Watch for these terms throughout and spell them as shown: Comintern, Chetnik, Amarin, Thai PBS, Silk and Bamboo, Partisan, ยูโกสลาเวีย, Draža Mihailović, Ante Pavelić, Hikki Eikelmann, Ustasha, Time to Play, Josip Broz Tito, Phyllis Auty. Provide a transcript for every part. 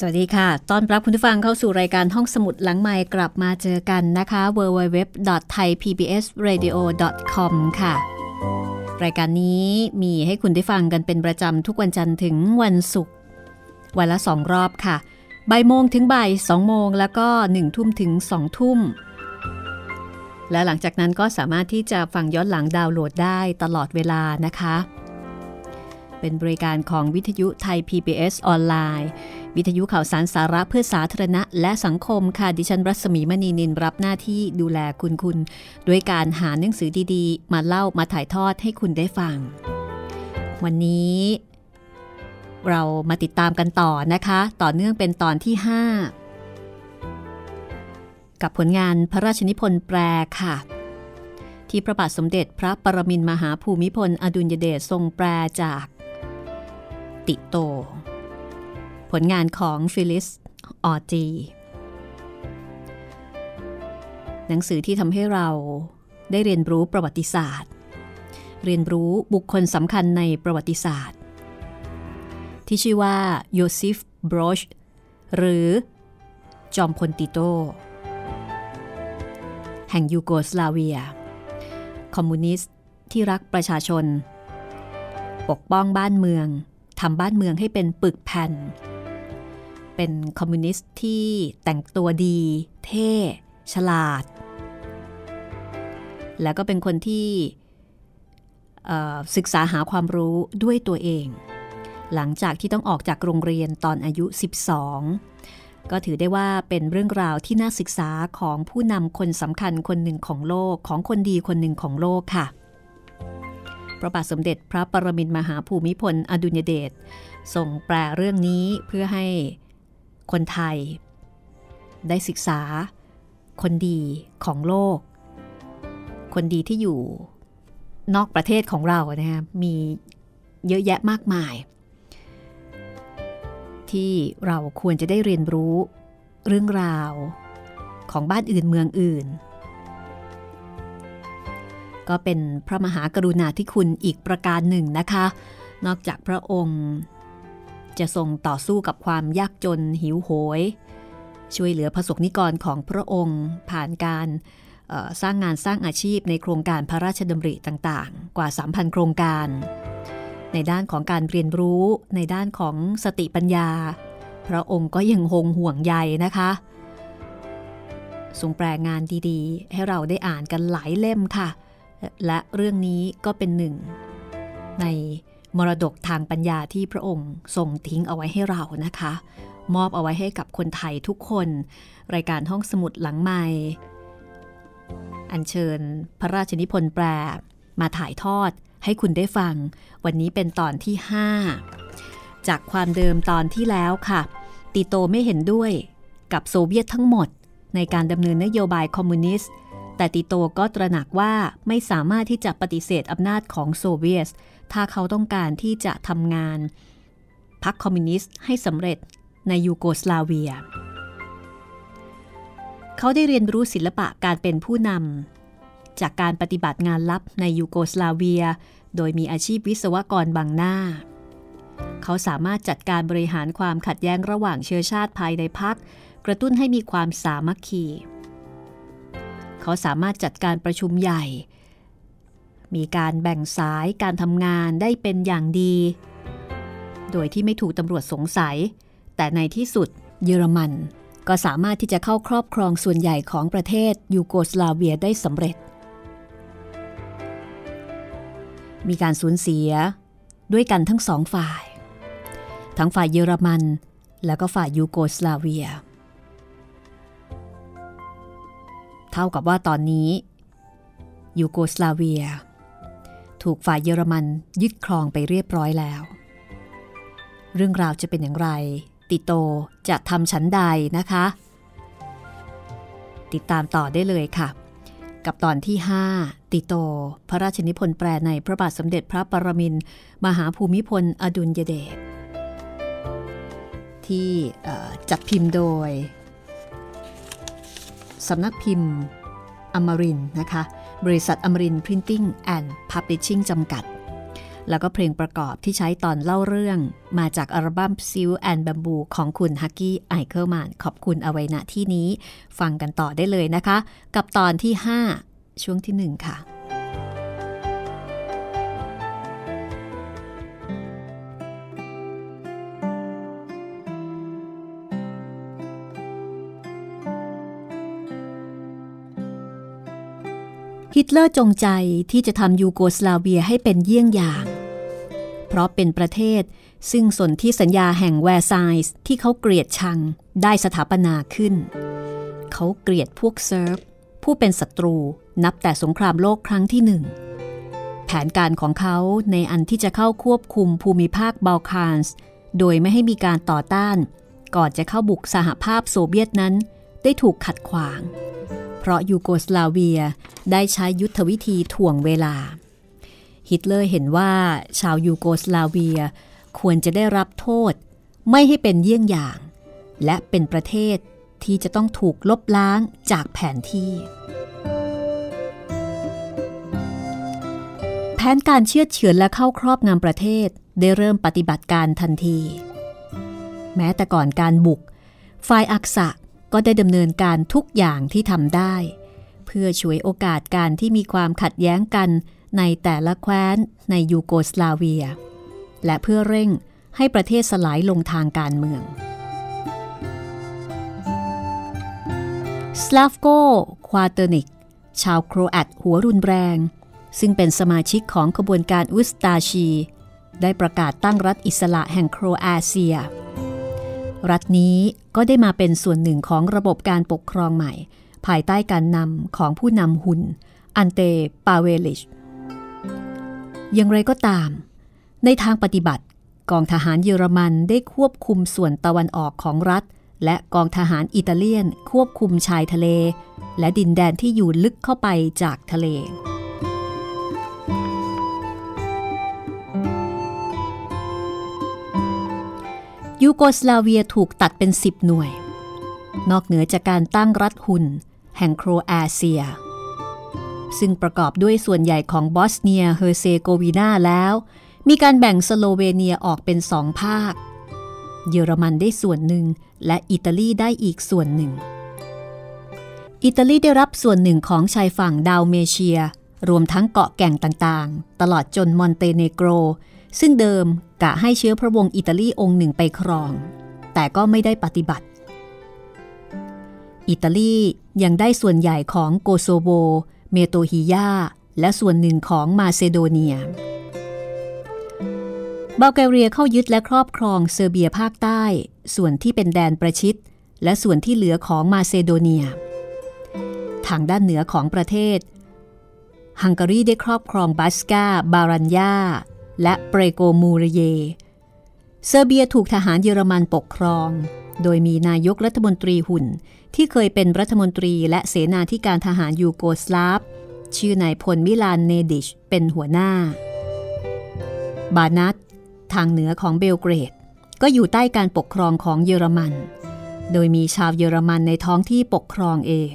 สวัสดีค่ะต้อนรับคุณผู้ฟังเข้าสู่รายการห้องสมุดหลังไมค์กลับมาเจอกันนะคะ www.thaipbsradio.com ค่ะรายการนี้มีให้คุณได้ฟังกันเป็นประจำทุกวันจันทร์ถึงวันศุกร์วันละ2รอบค่ะบ่ายโมงถึงบ่าย2โมงแล้วก็1ทุ่มถึง2ทุ่มและหลังจากนั้นก็สามารถที่จะฟังย้อนหลังดาวน์โหลดได้ตลอดเวลานะคะเป็นบริการของวิทยุไทย PBS ออนไลน์วิทยุข่าวสารสาระเพื่อสาธารณะและสังคมค่ะดิฉันรัศมีมณีนินรับหน้าที่ดูแลคุณด้วยการหาหนังสือดีๆมาเล่ามาถ่ายทอดให้คุณได้ฟังวันนี้เรามาติดตามกันต่อนะคะต่อเนื่องเป็นตอนที่5กับผลงานพระราชนิพนธ์แปลค่ะที่พระบาทสมเด็จพระปรมินทรมหาภูมิพลอดุลยเดชทรงแปลจากติโตผลงานของฟิลิส ออจีหนังสือที่ทำให้เราได้เรียนรู้ประวัติศาสตร์เรียนรู้บุคคลสำคัญในประวัติศาสตร์ที่ชื่อว่าโยซิฟ บรอชหรือจอมพลติโตแห่งยูโกสลาเวียคอมมิวนิสต์ที่รักประชาชนปกป้องบ้านเมือง ทำบ้านเมืองให้เป็นปึกแผ่นเป็นคอมมิวนิสต์ที่แต่งตัวดีเท่ฉลาดแล้วก็เป็นคนที่ศึกษาหาความรู้ด้วยตัวเองหลังจากที่ต้องออกจากโรงเรียนตอนอายุ12ก็ถือได้ว่าเป็นเรื่องราวที่น่าศึกษาของผู้นำคนสำคัญคนหนึ่งของโลกของคนดีคนหนึ่งของโลกค่ะพระบาทสมเด็จพระปรมินทรมหาภูมิพลอดุลยเดชทรงแปลเรื่องนี้เพื่อให้คนไทยได้ศึกษาคนดีของโลกคนดีที่อยู่นอกประเทศของเรานะคะมีเยอะแยะมากมายที่เราควรจะได้เรียนรู้เรื่องราวของบ้านอื่นเมืองอื่นก็เป็นพระมหากรุณาธิคุณอีกประการหนึ่งนะคะนอกจากพระองค์จะทรงต่อสู้กับความยากจนหิวโหยช่วยเหลือประสบนิกรของพระองค์ผ่านการสร้างงานสร้างอาชีพในโครงการพระราชดำริต่างๆกว่า 3,000 โครงการในด้านของการเรียนรู้ในด้านของสติปัญญาพระองค์ก็ยังคงห่วงใยนะคะทรงแปลงานดีๆให้เราได้อ่านกันหลายเล่มค่ะและเรื่องนี้ก็เป็นหนึ่งในมรดกทางปัญญาที่พระองค์ทรงทิ้งเอาไว้ให้เรานะคะมอบเอาไว้ให้กับคนไทยทุกคนรายการห้องสมุดหลังไมค์อัญเชิญพระราชนิพนธ์แปลมาถ่ายทอดให้คุณได้ฟังวันนี้เป็นตอนที่5จากความเดิมตอนที่แล้วค่ะติโตไม่เห็นด้วยกับโซเวียตทั้งหมดในการดำเนินนโยบายคอมมิวนิสต์แต่ติโตก็ตระหนักว่าไม่สามารถที่จะปฏิเสธอำนาจของโซเวียตถ้าเขาต้องการที่จะทำงานพรรคคอมมิวนิสต์ให้สำเร็จในยูโกสลาเวียเขาได้เรียนรู้ศิลปะการเป็นผู้นำจากการปฏิบัติงานลับในยูโกสลาเวียโดยมีอาชีพวิศวกรบางหน้าเขาสามารถจัดการบริหารความขัดแย้งระหว่างเชื้อชาติภายในพรรคกระตุ้นให้มีความสามัคคีเขาสามารถจัดการประชุมใหญ่มีการแบ่งสายการทำงานได้เป็นอย่างดีโดยที่ไม่ถูกตำรวจสงสัยแต่ในที่สุดเยอรมันก็สามารถที่จะเข้าครอบครองส่วนใหญ่ของประเทศยูโกสลาเวียได้สำเร็จมีการสูญเสียด้วยกันทั้งสองฝ่ายทั้งฝ่ายเยอรมันและก็ฝ่ายยูโกสลาเวียเท่ากับว่าตอนนี้ยูโกสลาเวียถูกฝ่ายเยอรมันยึดครองไปเรียบร้อยแล้วเรื่องราวจะเป็นอย่างไรติโตจะทำชั้นใดนะคะติดตามต่อได้เลยค่ะกับตอนที่5ติโตพระราชนิพนธ์แปลในพระบาทสมเด็จพระปรมินทรมหาภูมิพลอดุลยเดชที่จัดพิมพ์โดยสำนักพิมพ์อมรินทร์นะคะบริษัทอมรินทร์ Printing and Publishing จำกัดแล้วก็เพลงประกอบที่ใช้ตอนเล่าเรื่องมาจากอัลบั้ม Silk and Bamboo ของคุณฮักกี้ไอเคิลแมนขอบคุณเอาไว้ณที่นี้ฟังกันต่อได้เลยนะคะกับตอนที่5ช่วงที่1ค่ะฮิตเลอร์จงใจที่จะทำยูโกสลาเวียให้เป็นเยี่ยงอย่างเพราะเป็นประเทศซึ่งสนธิสัญญาแห่งแวร์ซายน์ที่เขาเกลียดชังได้สถาปนาขึ้นเขาเกลียดพวกเซิร์บผู้เป็นศัตรูนับแต่สงครามโลกครั้งที่1แผนการของเขาในอันที่จะเข้าควบคุมภูมิภาคบัลคานส์โดยไม่ให้มีการต่อต้านก่อนจะเข้าบุกสหภาพโซเวียตนั้นได้ถูกขัดขวางเพราะยูโกสลาเวียได้ใช้ยุทธวิธีถ่วงเวลาฮิตเลอร์เห็นว่าชาวยูโกสลาเวียควรจะได้รับโทษไม่ให้เป็นเยี่ยงอย่างและเป็นประเทศที่จะต้องถูกลบล้างจากแผนที่แผนการเชื่อเฉือนและเข้าครอบงำประเทศได้เริ่มปฏิบัติการทันทีแม้แต่ก่อนการบุกฝ่ายอักษะก็ได้ดำเนินการทุกอย่างที่ทำได้เพื่อฉวยโอกาสการที่มีความขัดแย้งกันในแต่ละแคว้นในยูโกสลาเวียและเพื่อเร่ง ให้ประเทศสลายลงทางการเมืองสลาฟโก ควาเตอร์นิกชาวโครแอตหัวรุนแรงซึ่งเป็นสมาชิกของขบวนการอุสตาชีได้ประกาศตั้งรัฐอิสระแห่งโครอาเซียรัฐนี้ก็ได้มาเป็นส่วนหนึ่งของระบบการปกครองใหม่ภายใต้การนำของผู้นำหุนอันเตปาเวลิชอย่างไรก็ตามในทางปฏิบัติกองทหารเยอรมันได้ควบคุมส่วนตะวันออกของรัฐและกองทหารอิตาเลียนควบคุมชายทะเลและดินแดนที่อยู่ลึกเข้าไปจากทะเลยูโกสลาเวียถูกตัดเป็น10หน่วยนอกเหนือจากการตั้งรัฐหุนแห่งโครอาเซียซึ่งประกอบด้วยส่วนใหญ่ของบอสเนียเฮอร์เซโกวีนาแล้วมีการแบ่งสโลเวเนียออกเป็น2ภาคเยอรมันได้ส่วนหนึ่งและอิตาลีได้อีกส่วนหนึ่งอิตาลีได้รับส่วนหนึ่งของชายฝั่งดาลเมเชียรวมทั้งเกาะแก่งต่างๆตลอดจนมอนเตเนโกรซึ่งเดิมกะให้เชื้อพระวงศ์อิตาลีองค์หนึ่งไปครองแต่ก็ไม่ได้ปฏิบัติอิตาลียังได้ส่วนใหญ่ของโกโซโวเมโตฮิยาและส่วนหนึ่งของมาซิโดเนียบัลแกเรียเข้ายึดและครอบครองเซอร์เบียภาคใต้ส่วนที่เป็นแดนประชิดและส่วนที่เหลือของมาซิโดเนียทางด้านเหนือของประเทศฮังการีได้ครอบครองบัสกาบารัญญาและเปรโกมูเรเยเซอร์เบียถูกทหารเยอรมันปกครองโดยมีนายกรัฐมนตรีหุ่นที่เคยเป็นรัฐมนตรีและเสนาธิการทหารยูโกสลาฟชื่อนายพลมิลานเนดิชเป็นหัวหน้าบานัตทางเหนือของเบลเกรดก็อยู่ใต้การปกครองของเยอรมันโดยมีชาวเยอรมันในท้องที่ปกครองเอง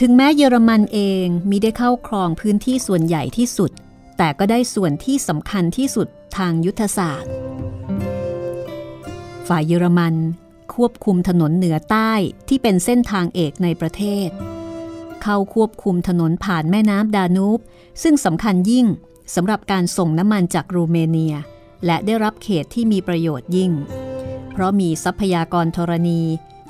ถึงแม้เยอรมันเองมิได้เข้าครองพื้นที่ส่วนใหญ่ที่สุดแต่ก็ได้ส่วนที่สำคัญที่สุดทางยุทธศาสตร์ฝ่ายเยอรมันควบคุมถนนเหนือใต้ที่เป็นเส้นทางเอกในประเทศเข้าควบคุมถนนผ่านแม่น้ำดานูบซึ่งสำคัญยิ่งสำหรับการส่งน้ำมันจากรูเมเนียและได้รับเขตที่มีประโยชน์ยิ่งเพราะมีทรัพยากรธรณี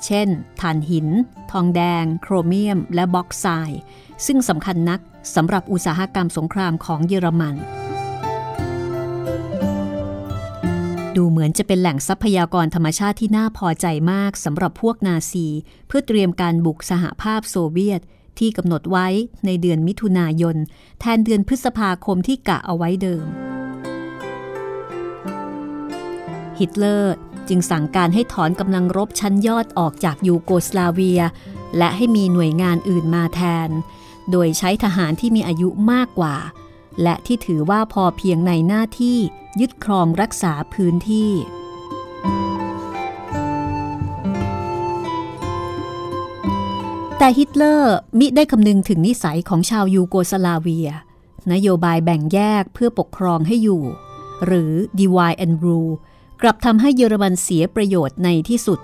เช่นถ่านหินทองแดงโครเมียมและบ็อกไซด์ซึ่งสำคัญนักสำหรับอุตสาหกรรมสงครามของเยอรมันดูเหมือนจะเป็นแหล่งทรัพยากรธรรมชาติที่น่าพอใจมากสำหรับพวกนาซีเพื่อเตรียมการบุกสหภาพโซเวียตที่กำหนดไว้ในเดือนมิถุนายนแทนเดือนพฤษภาคมที่กะเอาไว้เดิมฮิตเลอร์จึงสั่งการให้ถอนกำลังรบชั้นยอดออกจากยูโกสลาเวียและให้มีหน่วยงานอื่นมาแทนโดยใช้ทหารที่มีอายุมากกว่าและที่ถือว่าพอเพียงในหน้าที่ยึดครองรักษาพื้นที่แต่ฮิตเลอร์มิได้คำนึงถึงนิสัยของชาวยูโกสลาเวียนโยบายแบ่งแยกเพื่อปกครองให้อยู่หรือ divide and rule กลับทำให้เยอรมันเสียประโยชน์ในที่สุด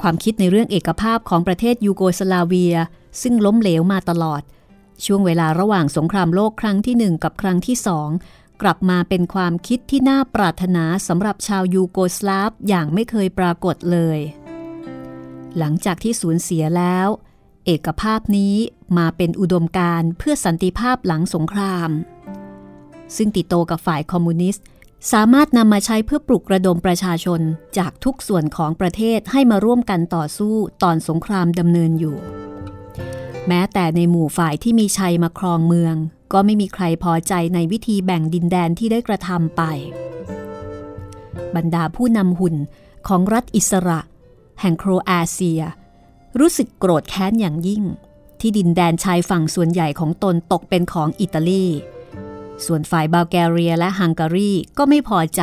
ความคิดในเรื่องเอกภาพของประเทศยูโกสลาเวียซึ่งล้มเหลวมาตลอดช่วงเวลาระหว่างสงครามโลกครั้งที่1กับครั้งที่2กลับมาเป็นความคิดที่น่าปรารถนาสำหรับชาวยูโกสลาฟอย่างไม่เคยปรากฏเลยหลังจากที่สูญเสียแล้วเอกภาพนี้มาเป็นอุดมการณ์เพื่อสันติภาพหลังสงครามซึ่งติโตกับฝ่ายคอมมิวนิสต์สามารถนำมาใช้เพื่อปลุกระดมประชาชนจากทุกส่วนของประเทศให้มาร่วมกันต่อสู้ตอนสงครามดำเนินอยู่แม้แต่ในหมู่ฝ่ายที่มีชัยมาครองเมืองก็ไม่มีใครพอใจในวิธีแบ่งดินแดนที่ได้กระทำไปบรรดาผู้นำหุ่นของรัฐอิสระแห่งโครอาเซียรู้สึกโกรธแค้นอย่างยิ่งที่ดินแดนชายฝั่งส่วนใหญ่ของตนตกเป็นของอิตาลีส่วนฝ่ายบัลแกเรียและฮังการีก็ไม่พอใจ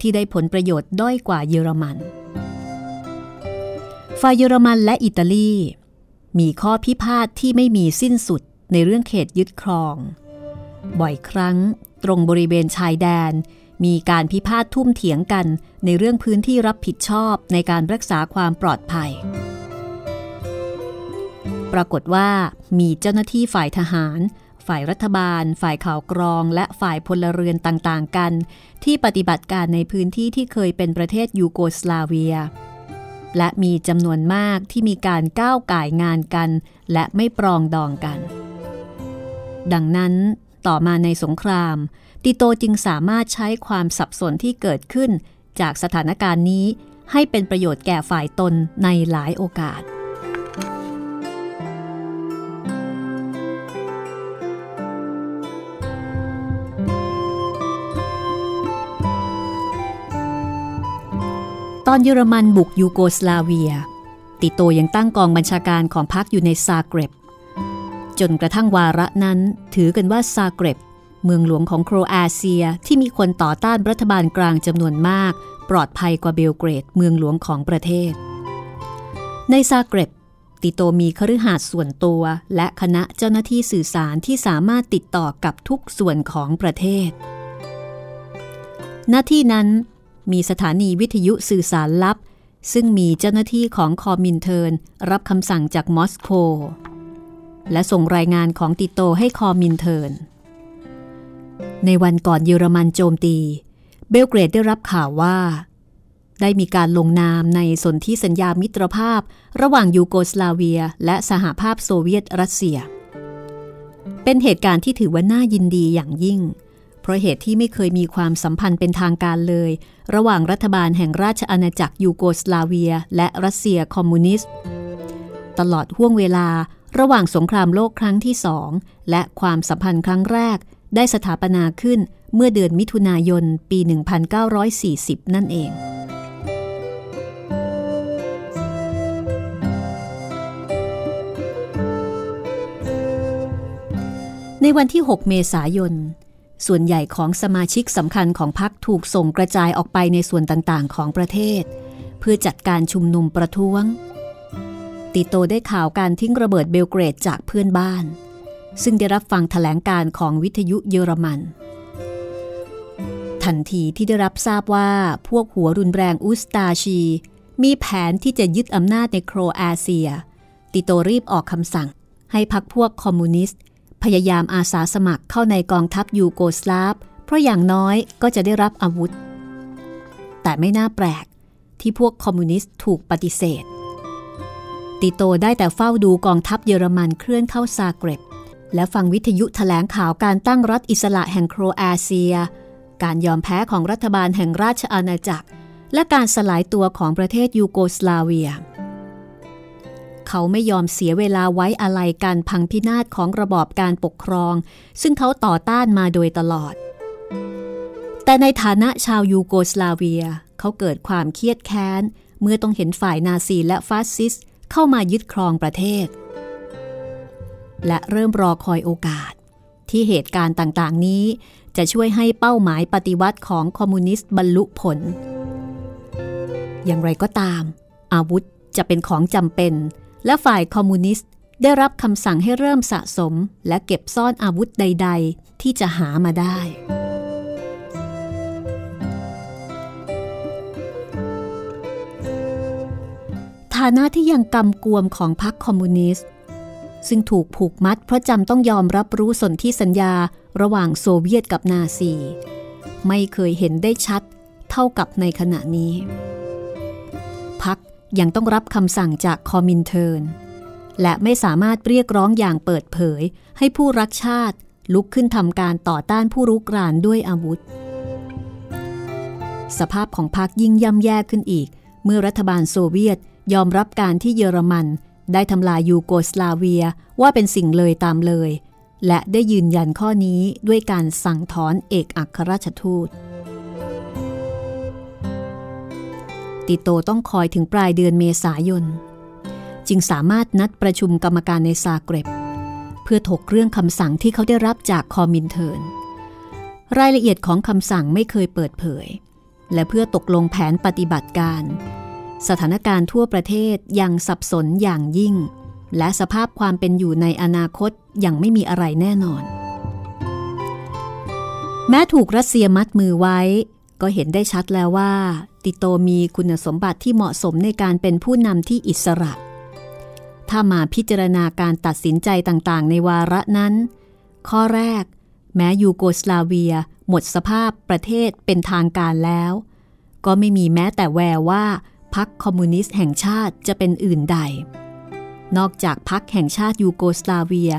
ที่ได้ผลประโยชน์ด้อยกว่าเยอรมันฝ่ายเยอรมันและอิตาลีมีข้อพิพาทที่ไม่มีสิ้นสุดในเรื่องเขตยึดครองบ่อยครั้งตรงบริเวณชายแดนมีการพิพาททุ่มเถียงกันในเรื่องพื้นที่รับผิดชอบในการรักษาความปลอดภัยปรากฏว่ามีเจ้าหน้าที่ฝ่ายทหาร ฝ่ายรัฐบาลฝ่ายข่าวกรองและฝ่ายพลเรือนต่างๆกันที่ปฏิบัติการในพื้นที่ที่เคยเป็นประเทศยูโกสลาเวียและมีจำนวนมากที่มีการก้าวก่ายงานกันและไม่ปรองดองกันดังนั้นต่อมาในสงครามติโตจึงสามารถใช้ความสับสนที่เกิดขึ้นจากสถานการณ์นี้ให้เป็นประโยชน์แก่ฝ่ายตนในหลายโอกาสตอนเยอรมันบุกยูโกสลาเวียติโตยังตั้งกองบัญชาการของพรรคอยู่ในซาเกร็บจนกระทั่งวาระนั้นถือกันว่าซาเกร็บเมืองหลวงของโครเอเชียที่มีคนต่อต้านรัฐบาลกลางจำนวนมากปลอดภัยกว่าเบลเกรดเมืองหลวงของประเทศในซาเกร็บติโตมีคฤหาสน์ส่วนตัวและคณะเจ้าหน้าที่สื่อสารที่สามารถติดต่อกับทุกส่วนของประเทศหน้าที่นั้นมีสถานีวิทยุสื่อสารลับซึ่งมีเจ้าหน้าที่ของคอมินเทิร์นรับคำสั่งจากมอสโกและส่งรายงานของติโตให้คอมินเทิร์นในวันก่อนเยอรมันโจมตีเบลเกรดได้รับข่าวว่าได้มีการลงนามในสนธิสัญญามิตรภาพระหว่างยูโกสลาเวียและสหภาพโซเวียตรัสเซียเป็นเหตุการณ์ที่ถือว่าน่ายินดีอย่างยิ่งเพราะเหตุที่ไม่เคยมีความสัมพันธ์เป็นทางการเลยระหว่างรัฐบาลแห่งราชอาณาจักรยูโกสลาเวียและรัสเซียคอมมิวนิสต์ตลอดห้วงเวลาระหว่างสงครามโลกครั้งที่2และความสัมพันธ์ครั้งแรกได้สถาปนาขึ้นเมื่อเดือนมิถุนายนปี 1940 นั่นเองในวันที่ 6 เมษายนส่วนใหญ่ของสมาชิกสำคัญของพรรคถูกส่งกระจายออกไปในส่วนต่างๆของประเทศเพื่อจัดการชุมนุมประท้วงติโตได้ข่าวการทิ้งระเบิดเบลเกรดจากเพื่อนบ้านซึ่งได้รับฟังแถลงการของวิทยุเยอรมันทันทีที่ได้รับทราบว่าพวกหัวรุนแรงอุสตาชีมีแผนที่จะยึดอำนาจในโครเอเชียติโตรีบออกคำสั่งให้พรรคพวกคอมมิวนิสต์พยายามอาสาสมัครเข้าในกองทัพยูโกสลาฟเพราะอย่างน้อยก็จะได้รับอาวุธแต่ไม่น่าแปลกที่พวกคอมมิวนิสต์ถูกปฏิเสธติโตได้แต่เฝ้าดูกองทัพเยอรมันเคลื่อนเข้าซาเกร็บและฟังวิทยุแถลงข่าวการตั้งรัฐอิสระแห่งโครเอเชียการยอมแพ้ของรัฐบาลแห่งราชอาณาจักรและการสลายตัวของประเทศยูโกสลาเวียเขาไม่ยอมเสียเวลาไว้อาลัยการพังพินาศของระบอบการปกครองซึ่งเขาต่อต้านมาโดยตลอดแต่ในฐานะชาวยูโกสลาเวียเขาเกิดความเครียดแค้นเมื่อต้องเห็นฝ่ายนาซีและฟาสซิสต์เข้ามายึดครองประเทศและเริ่มรอคอยโอกาสที่เหตุการณ์ต่างๆนี้จะช่วยให้เป้าหมายปฏิวัติของคอมมิวนิสต์บรรลุผลอย่างไรก็ตามอาวุธจะเป็นของจำเป็นและฝ่ายคอมมิวนิสต์ได้รับคำสั่งให้เริ่มสะสมและเก็บซ่อนอาวุธใดๆที่จะหามาได้ฐานะที่ยังกำกวมของพรรคคอมมิวนิสต์ซึ่งถูกผูกมัดเพราะจำต้องยอมรับรู้สนธิสัญญาระหว่างโซเวียตกับนาซีไม่เคยเห็นได้ชัดเท่ากับในขณะนี้พรรคยังต้องรับคำสั่งจากคอมินเทิร์นและไม่สามารถเรียกร้องอย่างเปิดเผยให้ผู้รักชาติลุกขึ้นทำการต่อต้านผู้รุกรานด้วยอาวุธสภาพของพรรคยิ่งย่ำแย่ขึ้นอีกเมื่อรัฐบาลโซเวียตยอมรับการที่เยอรมันได้ทำลายยูโกสลาเวียว่าเป็นสิ่งเลยตามเลยและได้ยืนยันข้อนี้ด้วยการสั่งถอนเอกอัครราชทูตติโตต้องคอยถึงปลายเดือนเมษายนจึงสามารถนัดประชุมกรรมการในซาเกร็บเพื่อถกเรื่องคำสั่งที่เขาได้รับจากคอมินเทิร์นรายละเอียดของคำสั่งไม่เคยเปิดเผยและเพื่อตกลงแผนปฏิบัติการสถานการณ์ทั่วประเทศยังสับสนอย่างยิ่งและสภาพความเป็นอยู่ในอนาคตยังไม่มีอะไรแน่นอนแม้ถูกรัสเซียมัดมือไว้ก็เห็นได้ชัดแล้วว่าติโตมีคุณสมบัติที่เหมาะสมในการเป็นผู้นำที่อิสระถ้ามาพิจารณาการตัดสินใจต่างๆในวาระนั้น ข้อแรกแม้ยูโกสลาเวียหมดสภาพประเทศเป็นทางการแล้วก็ไม่มีแม้แต่แววว่าพรรคคอมมิวนิสต์แห่งชาติจะเป็นอื่นใดนอกจากพรรคแห่งชาติยูโกสลาเวีย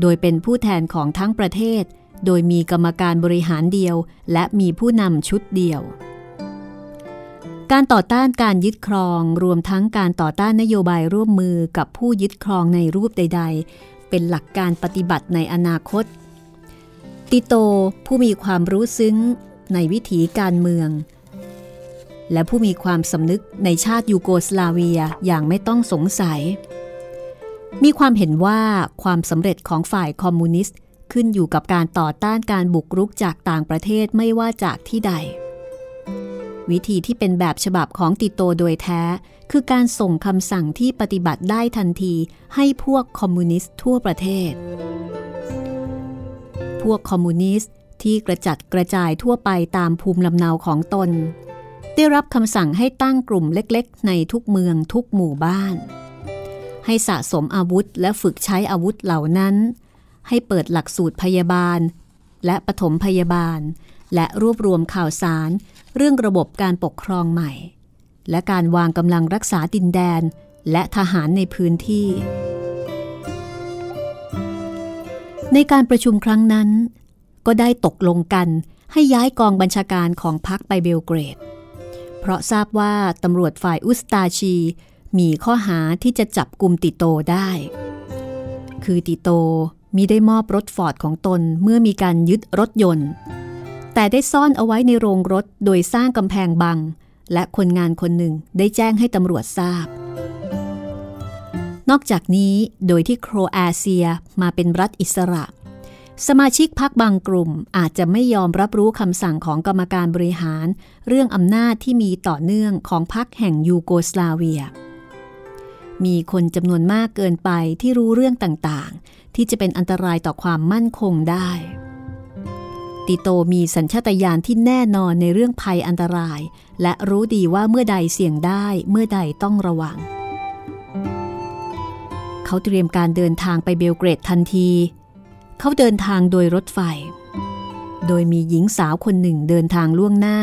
โดยเป็นผู้แทนของทั้งประเทศโดยมีกรรมการบริหารเดียวและมีผู้นำชุดเดียวการต่อต้านการยึดครองรวมทั้งการต่อต้านนโยบายร่วมมือกับผู้ยึดครองในรูปใดๆเป็นหลักการปฏิบัติในอนาคตติโตผู้มีความรู้ซึ้งในวิถีการเมืองและผู้มีความสำนึกในชาติยูโกสลาเวียอย่างไม่ต้องสงสัยมีความเห็นว่าความสำเร็จของฝ่ายคอมมิวนิสต์ขึ้นอยู่กับการต่อต้านการบุกรุกจากต่างประเทศไม่ว่าจากที่ใดวิธีที่เป็นแบบฉบับของติโตโดยแท้คือการส่งคำสั่งที่ปฏิบัติได้ทันทีให้พวกคอมมิวนิสต์ทั่วประเทศพวกคอมมิวนิสต์ที่กระจัดกระจายทั่วไปตามภูมิลำเนาของตนได้รับคำสั่งให้ตั้งกลุ่มเล็กๆในทุกเมืองทุกหมู่บ้านให้สะสมอาวุธและฝึกใช้อาวุธเหล่านั้นให้เปิดหลักสูตรพยาบาลและปฐมพยาบาลและรวบรวมข่าวสารเรื่องระบบการปกครองใหม่และการวางกำลังรักษาดินแดนและทหารในพื้นที่ในการประชุมครั้งนั้นก็ได้ตกลงกันให้ย้ายกองบัญชาการของพรรคไปเบลเกรดเพราะทราบว่าตำรวจฝ่ายอุสตาชีมีข้อหาที่จะจับกุมติโตได้คือติโตมิได้มอบรถฟอร์ดของตนเมื่อมีการยึดรถยนต์แต่ได้ซ่อนเอาไว้ในโรงรถโดยสร้างกำแพงบังและคนงานคนหนึ่งได้แจ้งให้ตำรวจทราบนอกจากนี้โดยที่โครเอเชียมาเป็นรัฐอิสระสมาชิกพรรคบางกลุ่มอาจจะไม่ยอมรับรู้คำสั่งของกรรมการบริหารเรื่องอำนาจที่มีต่อเนื่องของพรรคแห่งยูโกสลาเวียมีคนจำนวนมากเกินไปที่รู้เรื่องต่างๆที่จะเป็นอันตรายต่อความมั่นคงได้ติโตมีสัญชาตญาณที่แน่นอนในเรื่องภัยอันตรายและรู้ดีว่าเมื่อใดเสี่ยงได้เมื่อใดต้องระวังเขาเตรียมการเดินทางไปเบลเกรดทันทีเขาเดินทางโดยรถไฟโดยมีหญิงสาวคนหนึ่งเดินทางล่วงหน้า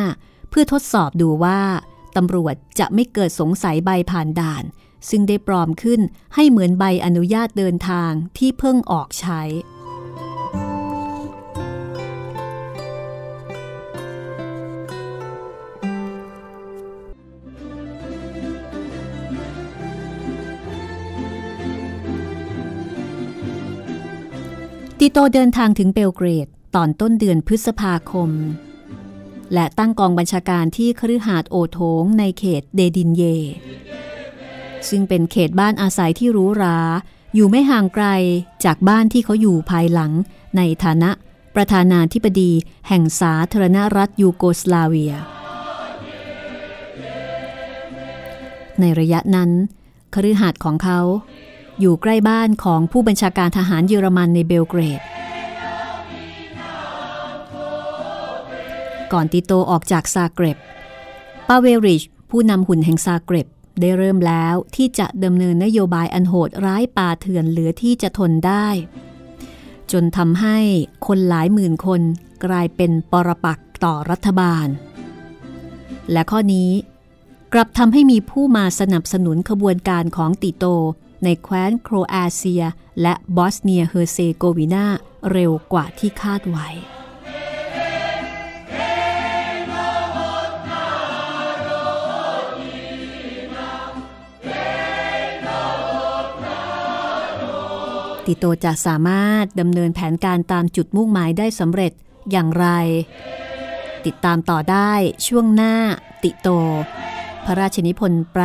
เพื่อทดสอบดูว่าตำรวจจะไม่เกิดสงสัยใบผ่านด่านซึ่งได้ปลอมขึ้นให้เหมือนใบอนุญาตเดินทางที่เพิ่งออกใช้ติโตเดินทางถึงเบลเกรดตอนต้นเดือนพฤษภาคมและตั้งกองบัญชาการที่คฤหาสน์โอโถงในเขตเดดินเยซึ่งเป็นเขตบ้านอาศัยที่หรูหราอยู่ไม่ห่างไกลจากบ้านที่เขาอยู่ภายหลังในฐานะประธานาธิบดีแห่งสาธารณรัฐยูโกสลาเวียในระยะนั้นคฤหาสน์ของเขาอยู่ใกล้บ้านของผู้บัญชาการทหารเยอรมันในเบลเกรดก่อนติโตออกจากซาเกร็บปาเวริชผู้นำหุ่นแห่งซาเกร็บได้เริ่มแล้วที่จะดำเนินนโยบายอันโหดร้ายป่าเถื่อนเหลือที่จะทนได้จนทำให้คนหลายหมื่นคนกลายเป็นปรปักษ์ต่อรัฐบาลและข้อนี้กลับทำให้มีผู้มาสนับสนุนขบวนการของติโตในแคว้นโครเอเชียและบอสเนียเฮอร์เซโกวีนาเร็วกว่าที่คาดไว้ติโตจะสามารถดำเนินแผนการตามจุดมุ่งหมายได้สำเร็จอย่างไรติดตามต่อได้ช่วงหน้าติโตพระราชนิพนธ์แปล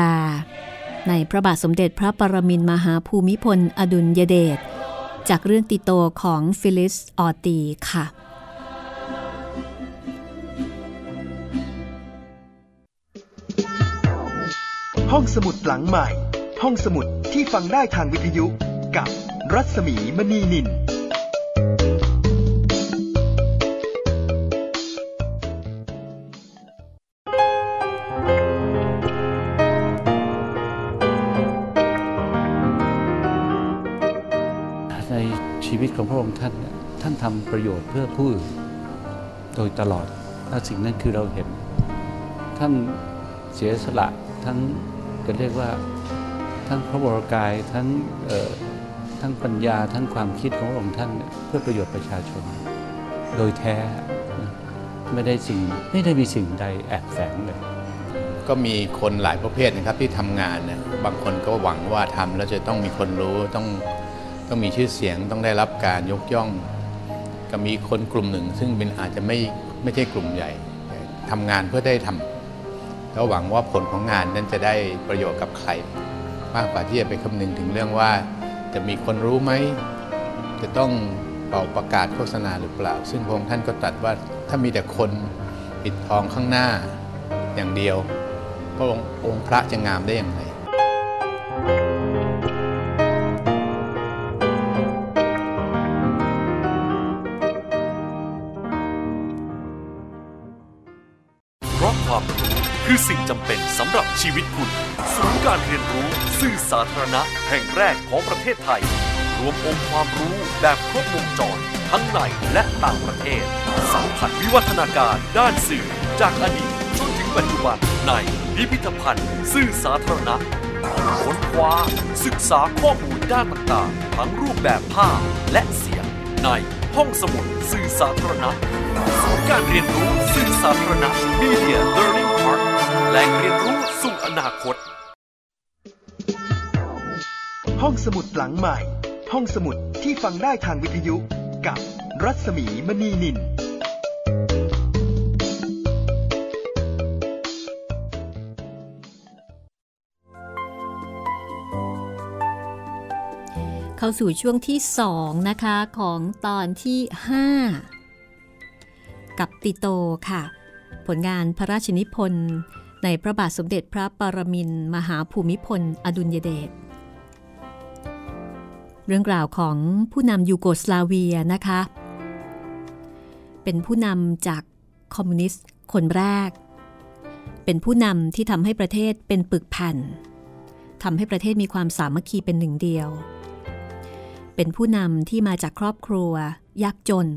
ในพระบาทสมเด็จพระปรมินทรมหาภูมิพลอดุลยเดชจากเรื่องติโตของฟิลิส ออร์ตีค่ะห้องสมุดหลังใหม่ห้องสมุดที่ฟังได้ทางวิทยุกับรัศมีมณีนินในชีวิตของพระองค์ท่าน ท่านทำประโยชน์เพื่อผู้อื่นโดยตลอดและสิ่งนั้นคือเราเห็นท่านเสียสละทั้งจะเรียกว่าทั้งพระวรกายทั้งปัญญาทั้งความคิดขององค์ท่านเพื่อประโยชน์ประชาชนโดยแท้ไม่ได้มีสิ่งใดแอบแฝงเลยก็มีคนหลายประเภทนะครับที่ทำงานเนี่ยบางคนก็หวังว่าทำแล้วจะต้องมีคนรู้ต้องมีชื่อเสียงต้องได้รับการยกย่องก็มีคนกลุ่มหนึ่งซึ่งเป็นอาจจะไม่ใช่กลุ่มใหญ่ทำงานเพื่อได้ทำแล้วหวังว่าผลของงานนั้นจะได้ประโยชน์กับใครมากกว่าที่จะไปคำนึงถึงเรื่องว่าจะมีคนรู้ไหมจะต้องเป่าประกาศโฆษณาหรือเปล่าซึ่งพระองค์ท่านก็ตรัสว่าถ้ามีแต่คนปิดทองข้างหน้าอย่างเดียวพระองค์พระจะงามได้อย่างไรเพราะความรู้คือสิ่งจำเป็นสำหรับชีวิตคุณศูนย์การเรียนรู้สื่อสาธารณะแห่งแรกของประเทศไทยรวมองค์ความรู้แบบครบวงจรทั้งในและต่างประเทศสัมผัสวิวัฒนาการด้านสื่อจากอดีตจนถึงปัจจุบันในพิพิธภัณฑ์สื่อสาธารณะค้นคว้าศึกษาข้อมูลด้านต่างๆทั้งรูปแบบภาพและเสียงในห้องสมุดสื่อสาธารณะศูนย์การเรียนรู้สื่อสาธารณะ Media Learning Park แหล่งเรียนรู้สู่อนาคตห้องสมุดหลังใหม่ห้องสมุดที่ฟังได้ทางวิทยุกับรัศมีมณีนินเข้าสู่ช่วงที่2นะคะของตอนที่5กับติโตค่ะผลงานพระราชนิพนธ์ในพระบาทสมเด็จพระปรมินทรมหาภูมิพลอดุลยเดชเรื่องราวของผู้นำยูโกสลาเวียนะคะเป็นผู้นำจากคอมมิวนิสต์คนแรกเป็นผู้นำที่ทำให้ประเทศเป็นปึกแผ่นทำให้ประเทศมีความสามัคคีเป็นหนึ่งเดียวเป็นผู้นำที่มาจากครอบครัวยากจน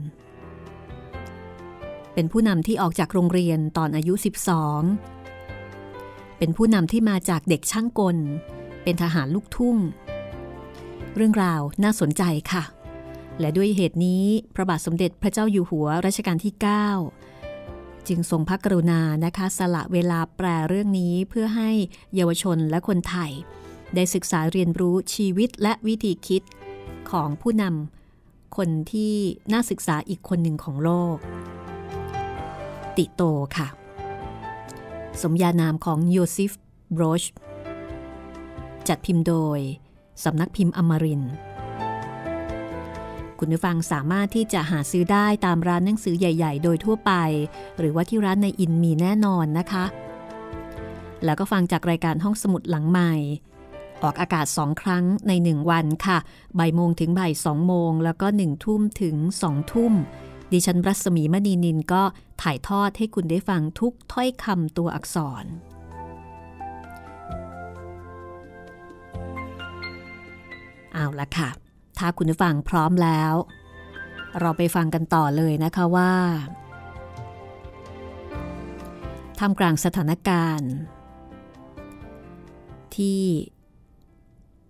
เป็นผู้นำที่ออกจากโรงเรียนตอนอายุ12เป็นผู้นำที่มาจากเด็กช่างกลเป็นทหารลูกทุ่งเรื่องราวน่าสนใจค่ะและด้วยเหตุนี้พระบาทสมเด็จพระเจ้าอยู่หัวรัชกาลที่9จึงทรงพระกรุณานะคะสละเวลาแปลเรื่องนี้เพื่อให้เยาวชนและคนไทยได้ศึกษาเรียนรู้ชีวิตและวิธีคิดของผู้นำคนที่น่าศึกษาอีกคนหนึ่งของโลกติโตค่ะสมญานามของโยซิฟโบรชจัดพิมพ์โดยสำนักพิมพ์อมรินทร์คุณผู้ฟังสามารถที่จะหาซื้อได้ตามร้านหนังสือใหญ่ๆโดยทั่วไปหรือว่าที่ร้านในอินมีแน่นอนนะคะแล้วก็ฟังจากรายการห้องสมุดหลังใหม่ออกอากาศ2ครั้งใน1วันค่ะบ่ายโมงถึงบ่ายสองโมงแล้วก็1ทุ่มถึง2ทุ่มดิฉันรัศมีมณีนินก็ถ่ายทอดให้คุณได้ฟังทุกถ้อยคำตัวอักษรเอาละค่ะถ้าคุณฟังพร้อมแล้วเราไปฟังกันต่อเลยนะคะว่าท่ามกลางสถานการณ์ที่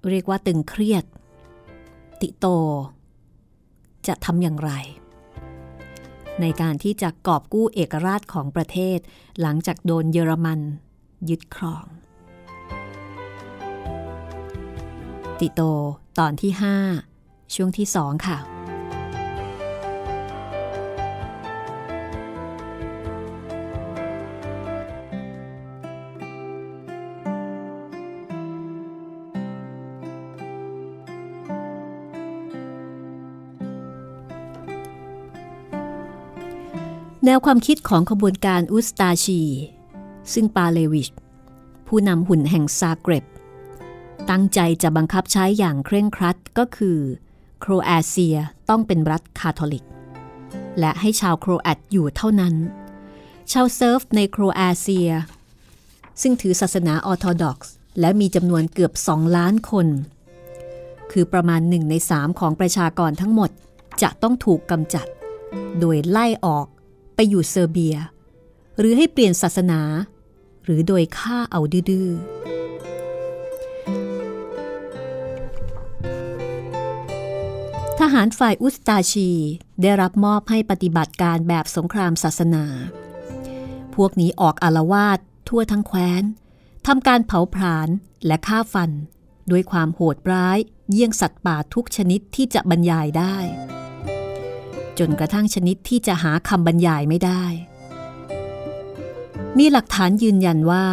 เรียกว่าตึงเครียดติโตจะทำอย่างไรในการที่จะกอบกู้เอกราชของประเทศหลังจากโดนเยอรมันยึดครองติโตตอนที่5ช่วงที่2ค่ะแนวความคิดของขบวนการอุสตาชีซึ่งปาเลวิชผู้นำหุ่นแห่งซาเกร็บตั้งใจจะบังคับใช้อย่างเคร่งครัดก็คือโครเอเชียต้องเป็นรัฐคาทอลิกและให้ชาวโครแอตอยู่เท่านั้นชาวเซิร์ฟในโครเอเชียซึ่งถือศาสนาออร์โธดอกซ์และมีจำนวนเกือบ2 ล้านคนคือประมาณ1 ใน 3ของประชากรทั้งหมด จะต้องถูกกำจัดโดยไล่ออกไปอยู่เซอร์เบียหรือให้เปลี่ยนศาสนาหรือโดยฆ่าเอาดื้อทหารฝ่ายอุสตาชีได้รับมอบให้ปฏิบัติการแบบสงครามศาสนาพวกนี้ออกอาละวาดทั่วทั้งแคว้นทำการเผาผลาญและฆ่าฟันด้วยความโหดร้ายเยี่ยงสัตว์ป่าทุกชนิดที่จะบรรยายได้จนกระทั่งชนิดที่จะหาคำบรรยายไม่ได้มีหลักฐานยืนยันว่า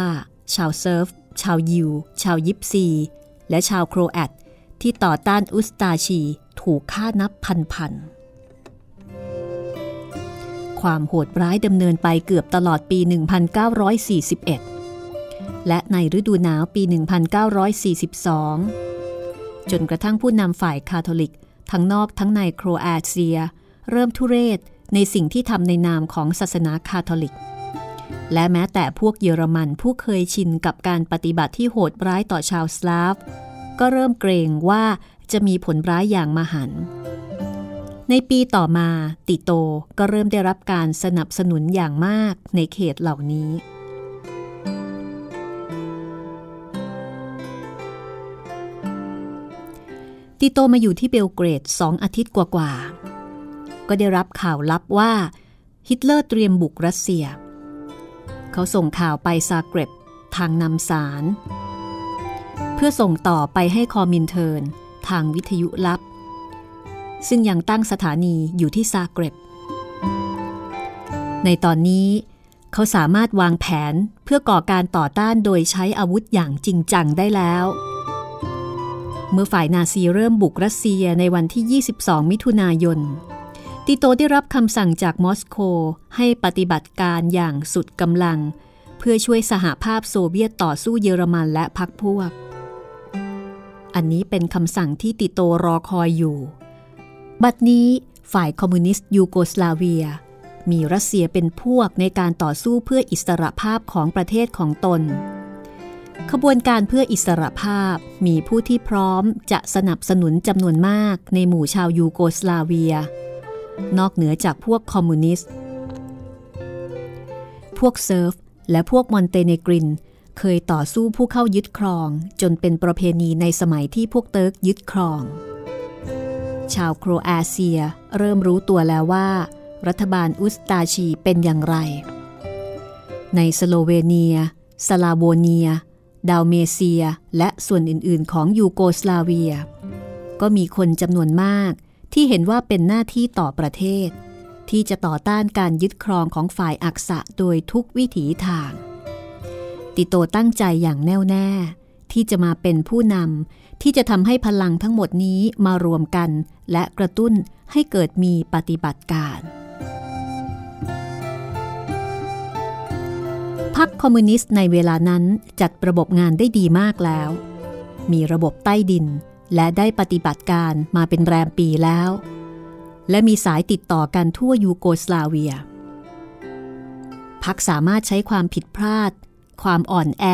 ชาวเซิร์ฟชาวยิวชาวยิปซีและชาวโครแอตที่ต่อต้านอุสตาชีถูกฆ่านับพันๆความโหดร้ายดำเนินไปเกือบตลอดปี 1941 และในฤดูหนาวปี 1942 จนกระทั่งผู้นำฝ่ายคาทอลิกทั้งนอกทั้งในโครเอเชียเริ่มทุเรศในสิ่งที่ทำในนามของศาสนาคาทอลิกและแม้แต่พวกเยอรมันผู้เคยชินกับการปฏิบัติที่โหดร้ายต่อชาวสลาฟก็เริ่มเกรงว่าจะมีผลร้ายอย่างมหันต์ในปีต่อมาติโตก็เริ่มได้รับการสนับสนุนอย่างมากในเขตเหล่านี้ติโตมาอยู่ที่เบลเกรด2 อาทิตย์กว่าๆก็ได้รับข่าวลับว่าฮิตเลอร์เตรียมบุกรัสเซียเขาส่งข่าวไปซาเกร็บทางนำสารเพื่อส่งต่อไปให้คอมินเทอร์นทางวิทยุลับซึ่งยังตั้งสถานีอยู่ที่ซาเกร็บในตอนนี้เขาสามารถวางแผนเพื่อก่อการต่อต้านโดยใช้อาวุธอย่างจริงจังได้แล้วเมื่อฝ่ายนาซีเริ่มบุกรัสเซียในวันที่22 มิถุนายนติโตได้รับคำสั่งจากมอสโกให้ปฏิบัติการอย่างสุดกำลังเพื่อช่วยสหภาพโซเวียตต่อสู้เยอรมันและพรรคพวกอันนี้เป็นคำสั่งที่ติโตรอคอยอยู่บัดนี้ฝ่ายคอมมิวนิสต์ยูโกสลาเวียมีรัสเซียเป็นพวกในการต่อสู้เพื่ออิสรภาพของประเทศของตนขบวนการเพื่ออิสรภาพมีผู้ที่พร้อมจะสนับสนุนจำนวนมากในหมู่ชาวยูโกสลาเวียนอกเหนือจากพวกคอมมิวนิสต์พวกเซิร์ฟและพวกมอนเตเนกรินเคยต่อสู้ผู้เข้ายึดครองจนเป็นประเพณีในสมัยที่พวกเติร์กยึดครองชาวโครเอเชียเริ่มรู้ตัวแล้วว่ารัฐบาลอุสตาชีเป็นอย่างไรในสโลเวเนียสลาโวเนียดาลเมเซียและส่วนอื่นๆของยูโกสลาเวียก็มีคนจำนวนมากที่เห็นว่าเป็นหน้าที่ต่อประเทศที่จะต่อต้านการยึดครองของฝ่ายอักษะโดยทุกวิถีทางติโตตั้งใจอย่างแน่วแน่ที่จะมาเป็นผู้นำที่จะทำให้พลังทั้งหมดนี้มารวมกันและกระตุ้นให้เกิดมีปฏิบัติการพรรคคอมมิวนิสต์ในเวลานั้นจัดระบบงานได้ดีมากแล้วมีระบบใต้ดินและได้ปฏิบัติการมาเป็นแรมปีแล้วและมีสายติดต่อกันทั่วยูโกสลาเวียพรรคสามารถใช้ความผิดพลาดความอ่อนแอ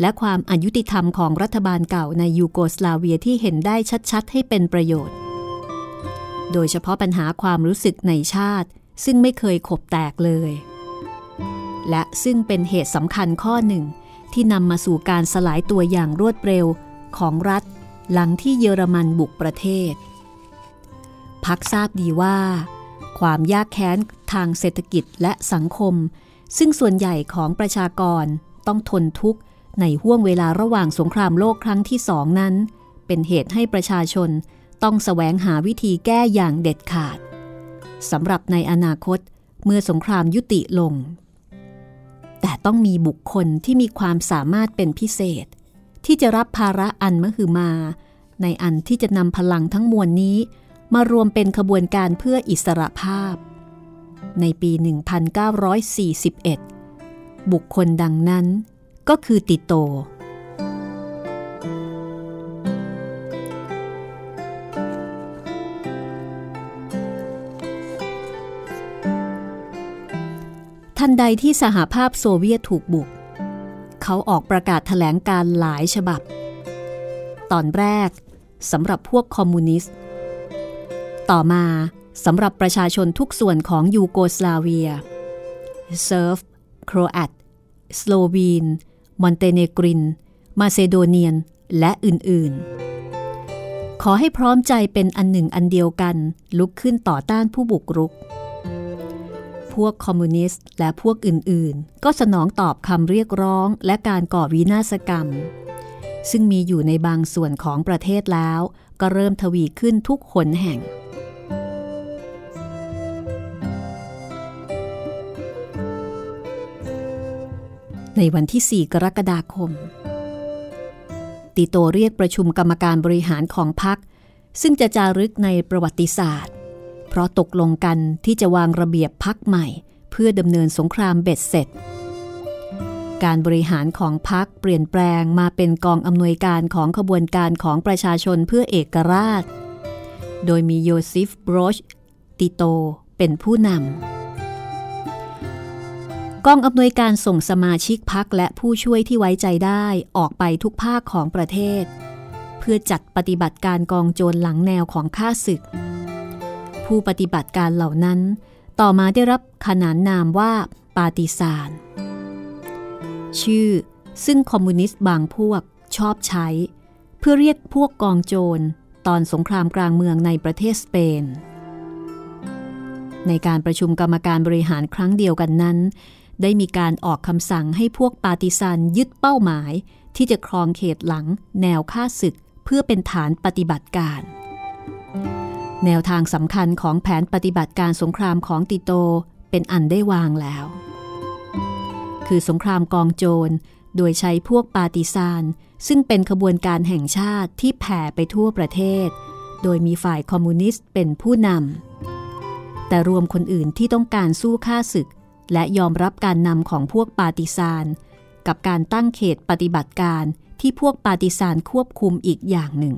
และความอยุติธรรมของรัฐบาลเก่าในยูโกสลาเวียที่เห็นได้ชัดๆให้เป็นประโยชน์โดยเฉพาะปัญหาความรู้สึกในชาติซึ่งไม่เคยขบแตกเลยและซึ่งเป็นเหตุสำคัญข้อหนึ่งที่นำมาสู่การสลายตัวอย่างรวดเร็วของรัฐหลังที่เยอรมันบุกประเทศพรรคทราบดีว่าความยากแค้นทางเศรษฐกิจและสังคมซึ่งส่วนใหญ่ของประชากรต้องทนทุกข์ในห้วงเวลาระหว่างสงครามโลกครั้งที่2นั้นเป็นเหตุให้ประชาชนต้องแสวงหาวิธีแก้อย่างเด็ดขาดสำหรับในอนาคตเมื่อสงครามยุติลงแต่ต้องมีบุคคลที่มีความสามารถเป็นพิเศษที่จะรับภาระอันมหึมาในอันที่จะนำพลังทั้งมวลนี้มารวมเป็นขบวนการเพื่ออิสรภาพในปี 1941 บุคคลดังนั้นก็คือติโตทันใดที่สหภาพโซเวียตถูกบุกเขาออกประกาศแถลงการหลายฉบับตอนแรกสำหรับพวกคอมมิวนิสต์ต่อมา สำหรับประชาชนทุกส่วนของยูโกสลาเวียเซิร์ฟโครแอตสโลวีนมอนเตเนกรินมาซิโดเนียนและอื่นๆขอให้พร้อมใจเป็นอันหนึ่งอันเดียวกันลุกขึ้นต่อต้านผู้บุกรุกพวกคอมมิวนิสต์และพวกอื่นๆก็สนองตอบคำเรียกร้องและการก่อวินาศกรรมซึ่งมีอยู่ในบางส่วนของประเทศแล้วก็เริ่มทวีขึ้นทุกหนแห่งในวันที่4กรกฎาคมติโตเรียกประชุมกรรมการบริหารของพรรคซึ่งจะจารึกในประวัติศาสตร์เพราะตกลงกันที่จะวางระเบียบพรรคใหม่เพื่อดำเนินสงครามเบ็ดเสร็จการบริหารของพรรคเปลี่ยนแปลงมาเป็นกองอำนวยการของขบวนการของประชาชนเพื่อเอกราชโดยมีโยซิฟบรอชติโตเป็นผู้นำกองอำนวยการส่งสมาชิกพรรคและผู้ช่วยที่ไว้ใจได้ออกไปทุกภาคของประเทศเพื่อจัดปฏิบัติการกองโจรหลังแนวของข้าศึกผู้ปฏิบัติการเหล่านั้นต่อมาได้รับขนานนามว่าปาติซานชื่อซึ่งคอมมิวนิสต์บางพวกชอบใช้เพื่อเรียกพวกกองโจรตอนสงครามกลางเมืองในประเทศสเปนในการประชุมกรรมการบริหารครั้งเดียวกันนั้นได้มีการออกคำสั่งให้พวกปาติซานยึดเป้าหมายที่จะครองเขตหลังแนวฆ่าศึกเพื่อเป็นฐานปฏิบัติการแนวทางสำคัญของแผนปฏิบัติการสงครามของติโตเป็นอันได้วางแล้วคือสงครามกองโจรโดยใช้พวกปาติซานซึ่งเป็นขบวนการแห่งชาติที่แผ่ไปทั่วประเทศโดยมีฝ่ายคอมมิวนิสต์เป็นผู้นำแต่รวมคนอื่นที่ต้องการสู้ฆ่าศึกและยอมรับการนำของพวกปาติซานกับการตั้งเขตปฏิบัติการที่พวกปาติซานควบคุมอีกอย่างหนึ่ง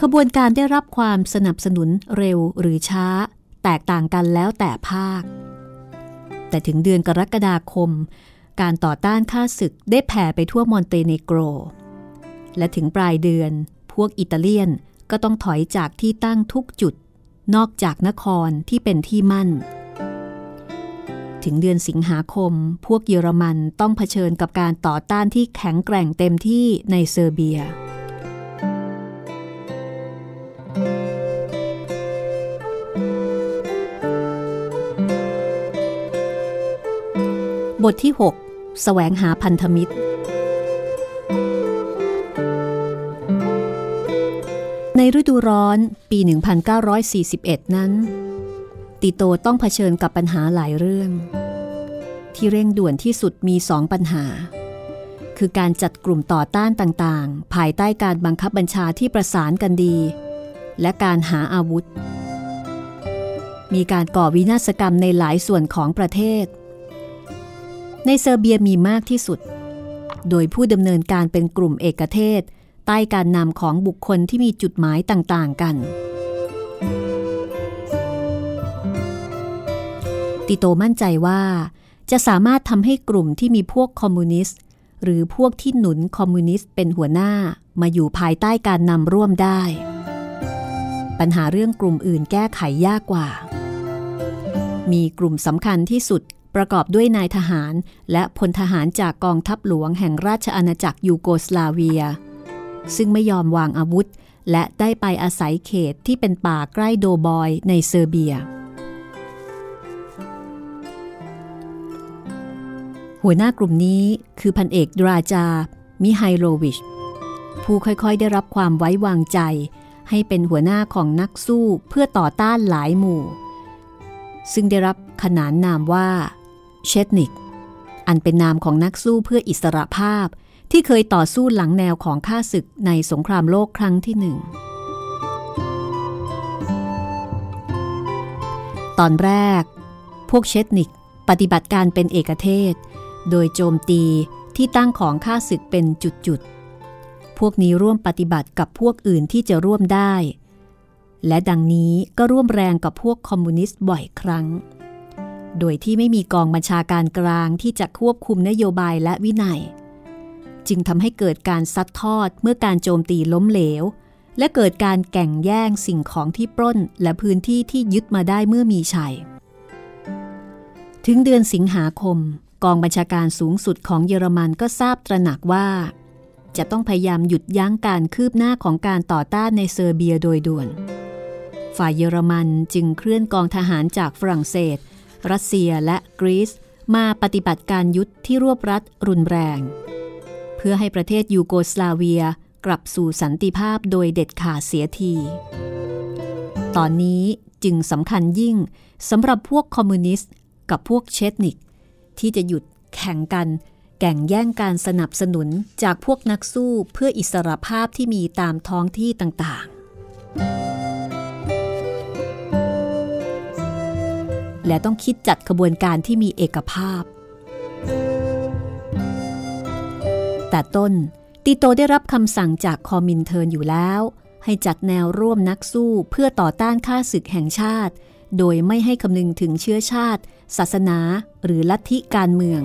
ขบวนการได้รับความสนับสนุนเร็วหรือช้าแตกต่างกันแล้วแต่ภาคแต่ถึงเดือนกรกฎาคมการต่อต้านข้าศึกได้แผ่ไปทั่วมอนเตเนโกรและถึงปลายเดือนพวกอิตาเลียนก็ต้องถอยจากที่ตั้งทุกจุดนอกจากนครที่เป็นที่มั่นถึงเดือนสิงหาคมพวกเยอรมันต้องเผชิญกับการต่อต้านที่แข็งแกร่งเต็มที่ในเซอร์เบียบทที่6แสวงหาพันธมิตรในฤดูร้อนปี 1941 นั้นติโตต้องเผชิญกับปัญหาหลายเรื่องที่เร่งด่วนที่สุดมี2ปัญหาคือการจัดกลุ่มต่อต้านต่างๆภายใต้การบังคับบัญชาที่ประสานกันดีและการหาอาวุธมีการก่อวินาศกรรมในหลายส่วนของประเทศในเซอร์เบียมีมากที่สุดโดยผู้ดำเนินการเป็นกลุ่มเอกเทศใต้การนำของบุคคลที่มีจุดหมายต่างๆกันติโตมั่นใจว่าจะสามารถทำให้กลุ่มที่มีพวกคอมมิวนิสต์หรือพวกที่หนุนคอมมิวนิสต์เป็นหัวหน้ามาอยู่ภายใต้การนำร่วมได้ปัญหาเรื่องกลุ่มอื่นแก้ไขยากกว่ามีกลุ่มสำคัญที่สุดประกอบด้วยนายทหารและพลทหารจากกองทัพหลวงแห่งราชอาณาจักรยูโกสลาเวียซึ่งไม่ยอมวางอาวุธและได้ไปอาศัยเขตที่เป็นป่าใกล้โดบอยในเซอร์เบียหัวหน้ากลุ่มนี้คือพันเอกดราจามิไฮโลวิชผู้ค่อยๆได้รับความไว้วางใจให้เป็นหัวหน้าของนักสู้เพื่อต่อต้านหลายหมู่ซึ่งได้รับขนานนามว่าเชตนิกอันเป็นนามของนักสู้เพื่ออิสรภาพที่เคยต่อสู้หลังแนวของข้าศึกในสงครามโลกครั้งที่หนึ่งตอนแรกพวกเชตนิกปฏิบัติการเป็นเอกเทศโดยโจมตีที่ตั้งของข้าศึกเป็นจุดๆพวกนี้ร่วมปฏิบัติกับพวกอื่นที่จะร่วมได้และดังนี้ก็ร่วมแรงกับพวกคอมมิวนิสต์บ่อยครั้งโดยที่ไม่มีกองบัญชาการกลางที่จะควบคุมนโยบายและวินัยจึงทำให้เกิดการซัดทอดเมื่อการโจมตีล้มเหลว และเกิดการแก่งแย่งสิ่งของที่ปล้นและพื้นที่ที่ยึดมาได้เมื่อมีชัยถึงเดือนสิงหาคมกองบัญชาการสูงสุดของเยอรมันก็ทราบตระหนักว่าจะต้องพยายามหยุดยั้งการคืบหน้าของการต่อต้านในเซอร์เบียโดยด่วนฝ่ายเยอรมันจึงเคลื่อนกองทหารจากฝรั่งเศสรัสเซียและกรีซมาปฏิบัติการยุทธที่รวบรัดรุนแรงเพื่อให้ประเทศยูโกสลาเวียกลับสู่สันติภาพโดยเด็ดขาดเสียทีตอนนี้จึงสำคัญยิ่งสำหรับพวกคอมมิวนิสต์กับพวกเชตนิกที่จะหยุดแข่งกันแก่งแย่งการสนับสนุนจากพวกนักสู้เพื่ออิสรภาพที่มีตามท้องที่ต่างๆและต้องคิดจัดขบวนการที่มีเอกภาพแต่ต้นติโตได้รับคำสั่งจากคอมินเทิร์นอยู่แล้วให้จัดแนวร่วมนักสู้เพื่อต่อต้านข้าศึกแห่งชาติโดยไม่ให้คำนึงถึงเชื้อชาติศาสนาหรือลัทธิการเมือง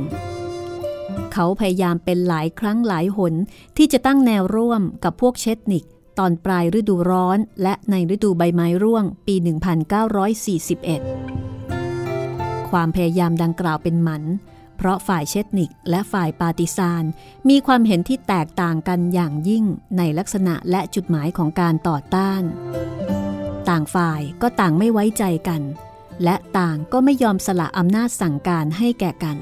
เขาพยายามเป็นหลายครั้งหลายหนที่จะตั้งแนวร่วมกับพวกเชตนิกตอนปลายฤดูร้อนและในฤดูใบไม้ร่วงปี 1941 ความพยายามดังกล่าวเป็นหมันเพราะฝ่ายเชตนิกและฝ่ายปาร์ติซานมีความเห็นที่แตกต่างกันอย่างยิ่งในลักษณะและจุดหมายของการต่อต้านต่างฝ่ายก็ต่างไม่ไว้ใจกันและต่างก็ไม่ยอมสละอำนาจสั่งการให้แก่กัน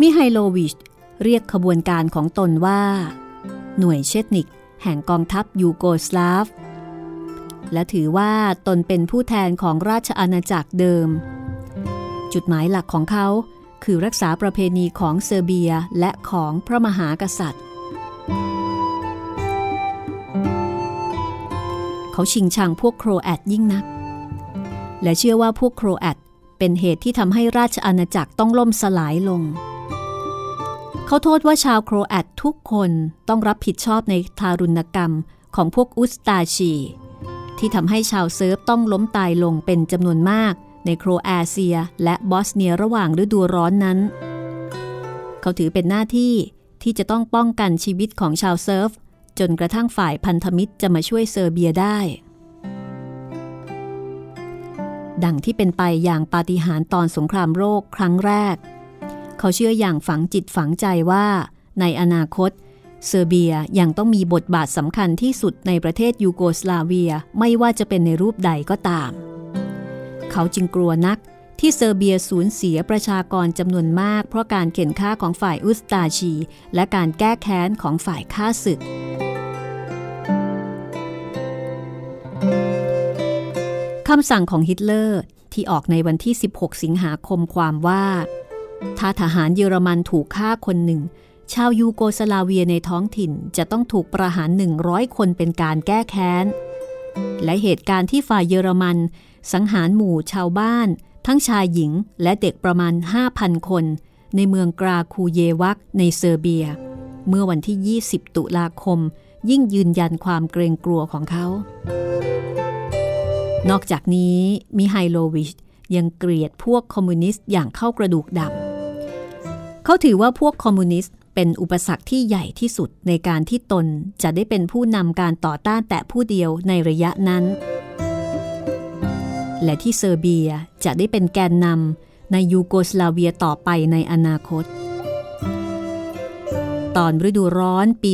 มิไฮโลวิชเรียกขบวนการของตนว่าหน่วยเชตนิกแห่งกองทัพยูโกสลาฟและถือว่าตนเป็นผู้แทนของราชอาณาจักรเดิมจุดหมายหลักของเขาคือรักษาประเพณีของเซอร์เบียและของพระมหากษัตริย์เขาชิงชังพวกโครแอตยิ่งนักและเชื่อว่าพวกโครแอตเป็นเหตุที่ทำให้ราชอาณาจักรต้องล่มสลายลงเขาโทษว่าชาวโครแอตทุกคนต้องรับผิดชอบในทารุณกรรมของพวกอุสตาชีที่ทำให้ชาวเซิร์ฟต้องล้มตายลงเป็นจำนวนมากในโครเอเชียและบอสเนียระหว่างฤดูร้อนนั้นเขาถือเป็นหน้าที่ที่จะต้องป้องกันชีวิตของชาวเซิร์ฟจนกระทั่งฝ่ายพันธมิตรจะมาช่วยเซอร์เบียได้ดังที่เป็นไปอย่างปาฏิหาริย์ตอนสงครามโลกครั้งแรกเขาเชื่ออย่างฝังจิตฝังใจว่าในอนาคตเซอร์เบียยังต้องมีบทบาทสำคัญที่สุดในประเทศยูโกสลาเวียไม่ว่าจะเป็นในรูปใดก็ตามเขาจึงกลัวนักที่เซอร์เบียสูญเสียประชากรจำนวนมากเพราะการเข็นฆ่าของฝ่ายอุสตาชีและการแก้แค้นของฝ่ายข้าศึกคำสั่งของฮิตเลอร์ที่ออกในวันที่16สิงหาคมความว่าถ้าทหารเยอรมันถูกฆ่าคนหนึ่งชาวยูโกสลาเวียในท้องถิ่นจะต้องถูกประหาร100คนเป็นการแก้แค้นและเหตุการณ์ที่ฝ่ายเยอรมันสังหารหมู่ชาวบ้านทั้งชายหญิงและเด็กประมาณ 5,000 คนในเมืองกราคูเยวักในเซอร์เบียเมื่อวันที่20ตุลาคมยิ่งยืนยันความเกรงกลัวของเขานอกจากนี้มิไฮโลวิชยังเกลียดพวกคอมมิวนิสต์อย่างเข้ากระดูกดำเขาถือว่าพวกคอมมิวนิสต์เป็นอุปสรรคที่ใหญ่ที่สุดในการที่ตนจะได้เป็นผู้นำการต่อต้านแต่ผู้เดียวในระยะนั้นและที่เซอร์เบียจะได้เป็นแกนนำในยูโกสลาเวียต่อไปในอนาคตตอนฤดูร้อนปี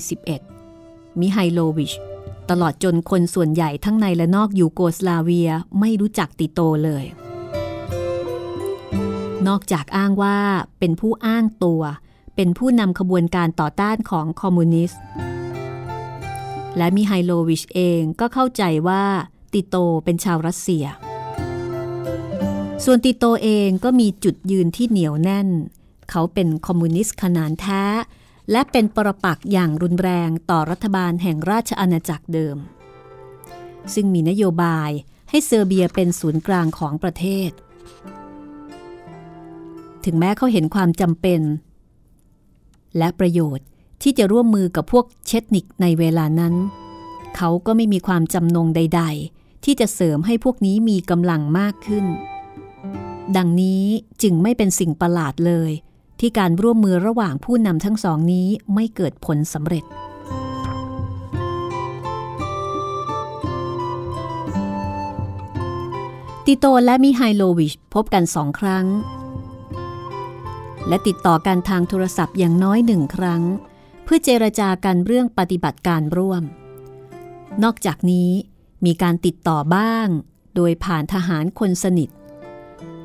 1941 มิไฮโลวิชตลอดจนคนส่วนใหญ่ทั้งในและนอกยูโกสลาเวียไม่รู้จักติโตเลยนอกจากอ้างว่าเป็นผู้อ้างตัวเป็นผู้นำขบวนการต่อต้านของคอมมิวนิสต์และมิไฮโลวิชเองก็เข้าใจว่าติโตเป็นชาวรัสเซียส่วนติโตเองก็มีจุดยืนที่เหนียวแน่นเขาเป็นคอมมิวนิสต์ขนานแท้และเป็นปรปักษ์อย่างรุนแรงต่อรัฐบาลแห่งราชอาณาจักรเดิมซึ่งมีนโยบายให้เซอร์เบียเป็นศูนย์กลางของประเทศถึงแม้เขาเห็นความจำเป็นและประโยชน์ที่จะร่วมมือกับพวกเชตนิกในเวลานั้นเขาก็ไม่มีความจำนงใดๆที่จะเสริมให้พวกนี้มีกำลังมากขึ้นดังนี้จึงไม่เป็นสิ่งประหลาดเลย ที่การร่วมมือระหว่างผู้นำทั้งสองนี้ไม่เกิดผลสำเร็จติโตและมิไฮโลวิชพบกัน2ครั้งและติดต่อกันทางโทรศัพท์อย่างน้อย1ครั้งเพื่อเจรจากันเรื่องปฏิบัติการร่วมนอกจากนี้มีการติดต่อบ้างโดยผ่านทหารคนสนิท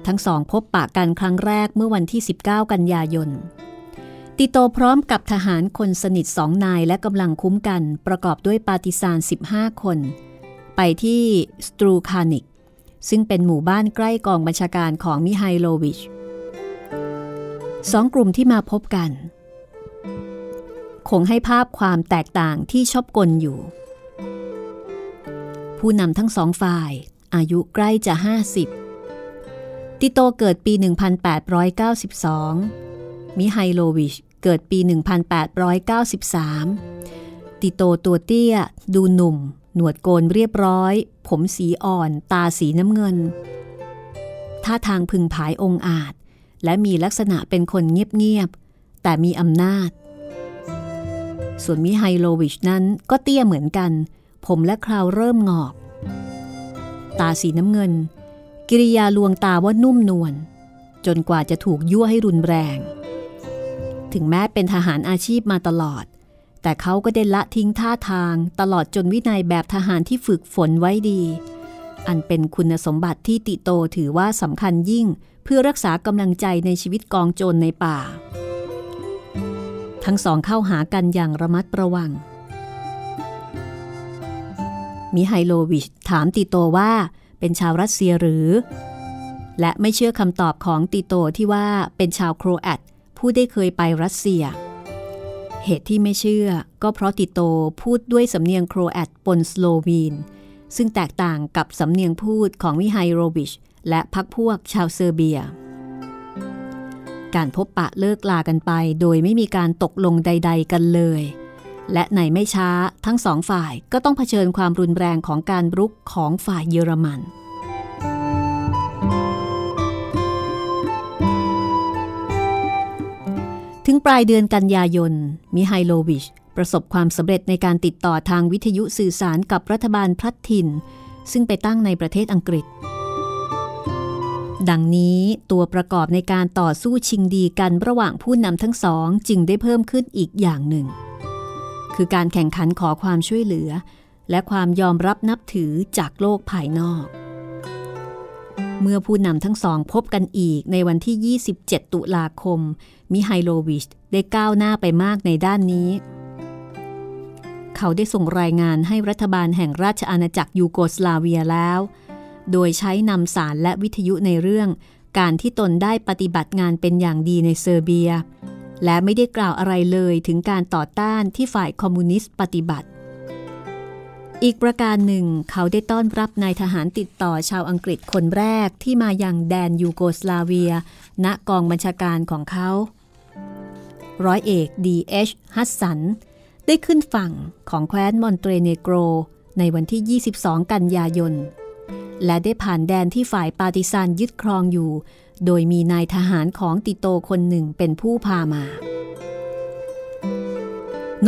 ทั้งสองพบปะกันครั้งแรกเมื่อวันที่19กันยายนติโตพร้อมกับทหารคนสนิท2นายและกำลังคุ้มกันประกอบด้วยปาร์ติซาน15คนไปที่สตรูคานิกซึ่งเป็นหมู่บ้านใกล้กองบัญชาการของมิไฮโลวิช2กลุ่มที่มาพบกันคงให้ภาพความแตกต่างที่ชอบกลอยู่ผู้นำทั้งสองฝ่ายอายุใกล้จะ50ติโตเกิดปี1892มิไฮโลวิชเกิดปี1893ติโตตัวเตี้ยดูหนุ่มหนวดโกนเรียบร้อยผมสีอ่อนตาสีน้ำเงินท่าทางพึงผายองอาจและมีลักษณะเป็นคนเงียบๆแต่มีอำนาจส่วนมิไฮโลวิชนั้นก็เตี้ยเหมือนกันผมและคราวเริ่มงอกตาสีน้ำเงินกิริยาลวงตาว่านุ่มนวลจนกว่าจะถูกยั่วให้รุนแรงถึงแม้เป็นทหารอาชีพมาตลอดแต่เขาก็ได้ละทิ้งท่าทางตลอดจนวินัยแบบทหารที่ฝึกฝนไว้ดีอันเป็นคุณสมบัติที่ติโตถือว่าสำคัญยิ่งเพื่อรักษากำลังใจในชีวิตกองโจรในป่าทั้งสองเข้าหากันอย่างระมัดระวังมิไฮโลวิชถามติโตว่าเป็นชาวรัสเซียหรือและไม่เชื่อคำตอบของติโตที่ว่าเป็นชาวโครแอตผู้ได้เคยไปรัสเซียเหตุที่ไม่เชื่อก็เพราะติโตพูดด้วยสำเนียงโครแอตปนสโลวีนซึ่งแตกต่างกับสำเนียงพูดของมิไฮโลวิชและพรรคพวกชาวเซอร์เบียการพบปะเลิกลากันไปโดยไม่มีการตกลงใดๆกันเลยและในไม่ช้าทั้งสองฝ่ายก็ต้องเผชิญความรุนแรงของการรุกของฝ่ายเยอรมันถึงปลายเดือนกันยายนมิไฮโลวิชประสบความสำเร็จในการติดต่อทางวิทยุสื่อสารกับรัฐบาลพลัดถิ่นซึ่งไปตั้งในประเทศอังกฤษดังนี้ตัวประกอบในการต่อสู้ชิงดีกันระหว่างผู้นำทั้งสองจึงได้เพิ่มขึ้นอีกอย่างหนึ่งคือการแข่งขันขอความช่วยเหลือและความยอมรับนับถือจากโลกภายนอกเมื่อผู้นำทั้งสองพบกันอีกในวันที่27ตุลาคมมิไฮโลวิชได้ก้าวหน้าไปมากในด้านนี้เขาได้ส่งรายงานให้รัฐบาลแห่งราชอาณาจักรยูโกสลาเวียแล้วโดยใช้นำสารและวิทยุในเรื่องการที่ตนได้ปฏิบัติงานเป็นอย่างดีในเซอร์เบียและไม่ได้กล่าวอะไรเลยถึงการต่อต้านที่ฝ่ายคอมมิวนิสต์ปฏิบัติอีกประการหนึ่งเขาได้ต้อนรับนายทหารติดต่อชาวอังกฤษคนแรกที่มายังแดนยูโกสลาเวียณกองบัญชาการของเขาร้อยเอกดีเอชฮัสสันได้ขึ้นฝั่งของแคว้นมอนเตเนโกรในวันที่22กันยายนและได้ผ่านแดนที่ฝ่ายปาร์ติซานยึดครองอยู่โดยมีนายทหารของติโตคนหนึ่งเป็นผู้พามา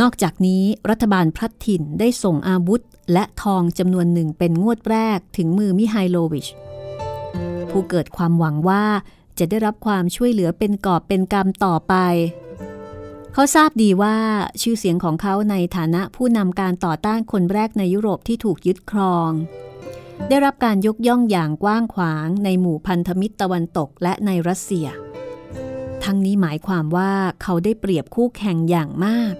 นอกจากนี้รัฐบาลพลัดถิ่นได้ส่งอาวุธและทองจำนวนหนึ่งเป็นงวดแรกถึงมือมิไฮโลวิชผู้เกิดความหวังว่าจะได้รับความช่วยเหลือเป็นกอบเป็นกำต่อไปเขาทราบดีว่าชื่อเสียงของเขาในฐานะผู้นำการต่อต้านคนแรกในยุโรปที่ถูกยึดครองได้รับการยกย่องอย่างกว้างขวางในหมู่พันธมิตรตะวันตกและในรัสเซียทั้งนี้หมายความว่าเขาได้เปรียบคู่แข่งอย่างมาก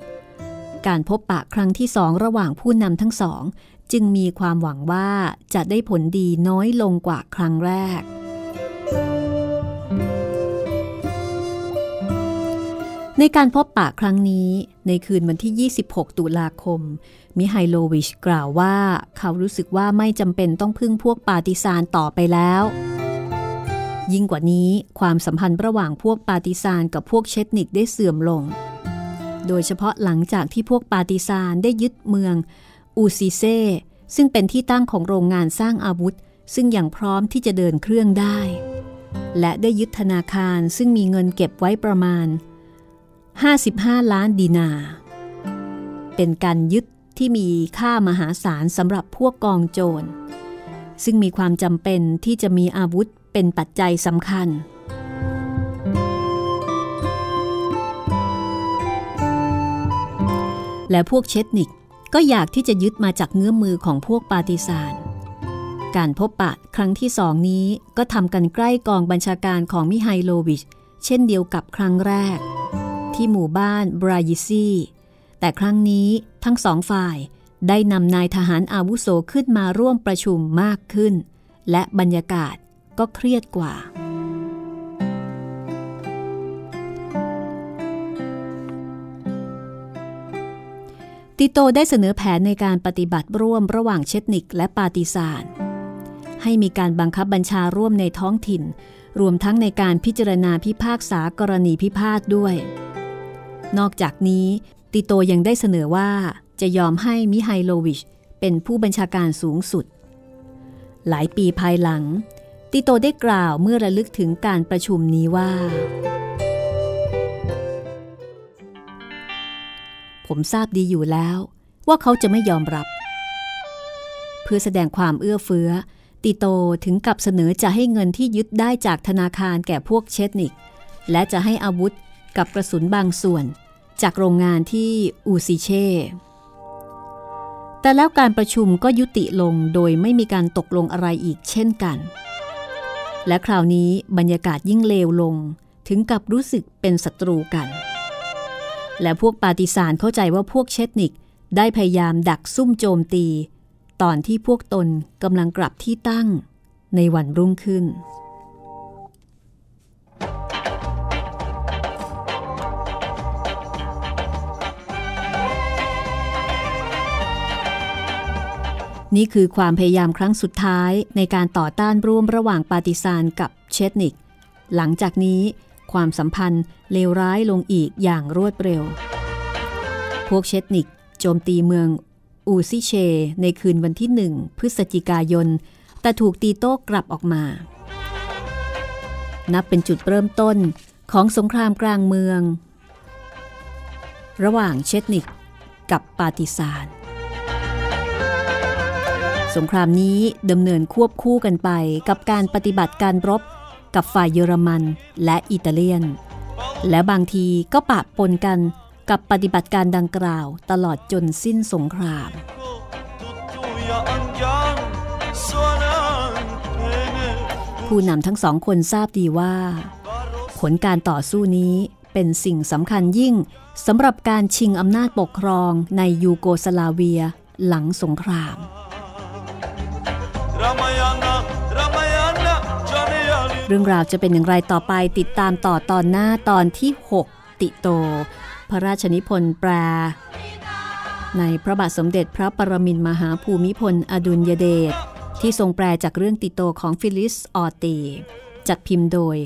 การพบปะครั้งที่สองระหว่างผู้นำทั้งสองจึงมีความหวังว่าจะได้ผลดีน้อยลงกว่าครั้งแรกในการพบปะครั้งนี้ในคืนวันที่26ตุลาคมมิไฮโลวิชกล่าวว่าเขารู้สึกว่าไม่จำเป็นต้องพึ่งพวกปาร์ติซานต่อไปแล้วยิ่งกว่านี้ความสัมพันธ์ระหว่างพวกปาร์ติซานกับพวกเชตนิกได้เสื่อมลงโดยเฉพาะหลังจากที่พวกปาร์ติซานได้ยึดเมืองอูซิเซ่ซึ่งเป็นที่ตั้งของโรงงานสร้างอาวุธซึ่งยังพร้อมที่จะเดินเครื่องได้ และได้ยึดธนาคารซึ่งมีเงินเก็บไว้ประมาณ55ล้านดินาร์เป็นการยึดที่มีค่ามหาศาลสำหรับพวกกองโจรซึ่งมีความจำเป็นที่จะมีอาวุธเป็นปัจจัยสำคัญและพวกเชตนิกก็อยากที่จะยึดมาจากเงื้อมือของพวกปาฏิซานการพบปะครั้งที่สองนี้ก็ทำกันใกล้กองบัญชาการของมิไฮโลวิชเช่นเดียวกับครั้งแรกที่หมู่บ้านบรายิซีแต่ครั้งนี้ทั้งสองฝ่ายได้นำนายทหารอาวุโสขึ้นมาร่วมประชุมมากขึ้นและบรรยากาศก็เครียดกว่าติโตได้เสนอแผนในการปฏิบัติร่วมระหว่างเชตนิกและปาติซานให้มีการบังคับบัญชาร่วมในท้องถิ่นรวมทั้งในการพิจารณาพิพากษากรณีพิพาทด้วยนอกจากนี้ติโตยังได้เสนอว่าจะยอมให้มิไฮโลวิชเป็นผู้บัญชาการสูงสุดหลายปีภายหลังติโตได้กล่าวเมื่อระลึกถึงการประชุมนี้ว่าผมทราบดีอยู่แล้วว่าเขาจะไม่ยอมรับเพื่อแสดงความเอื้อเฟื้อติโตถึงกับเสนอจะให้เงินที่ยึดได้จากธนาคารแก่พวกเชตนิกและจะให้อาวุธกับกระสุนบางส่วนจากโรงงานที่อูซิเช่แต่แล้วการประชุมก็ยุติลงโดยไม่มีการตกลงอะไรอีกเช่นกันและคราวนี้บรรยากาศยิ่งเลวลงถึงกับรู้สึกเป็นศัตรูกันและพวกปาติซานเข้าใจว่าพวกเชตนิกได้พยายามดักซุ่มโจมตีตอนที่พวกตนกำลังกลับที่ตั้งในวันรุ่งขึ้นนี่คือความพยายามครั้งสุดท้ายในการต่อต้านร่วมระหว่างปาติซานกับเชตนิกหลังจากนี้ความสัมพันธ์เลวร้ายลงอีกอย่างรวดเร็วพวกเชตนิกโจมตีเมืองอูซิเชในคืนวันที่1พฤศจิกายนแต่ถูกตีโต้กลับออกมานับเป็นจุดเริ่มต้นของสงครามกลางเมืองระหว่างเชตนิกกับปาติซานสงครามนี้ดำเนินควบคู่กันไปกับการปฏิบัติการรบกับฝ่ายเยอรมันและอิตาเลียนและบางทีก็ปะปนกันกับปฏิบัติการดังกล่าวตลอดจนสิ้นสงครามผู้นำทั้งสองคนทราบดีว่าผลการต่อสู้นี้เป็นสิ่งสำคัญยิ่งสำหรับการชิงอำนาจปกครองในยูโกสลาเวียหลังสงครามเรื่องราวจะเป็นอย่างไรต่อไปติดตามต่อตอนหน้าตอนที่6ติโตพระราชนิพนธ์แปลในพระบาทสมเด็จพระปรมินทรมหาภูมิพลอดุลยเดชที่ทรงแปลจากเรื่องติโตของฟิลิสออตีจัดพิมพ์โดย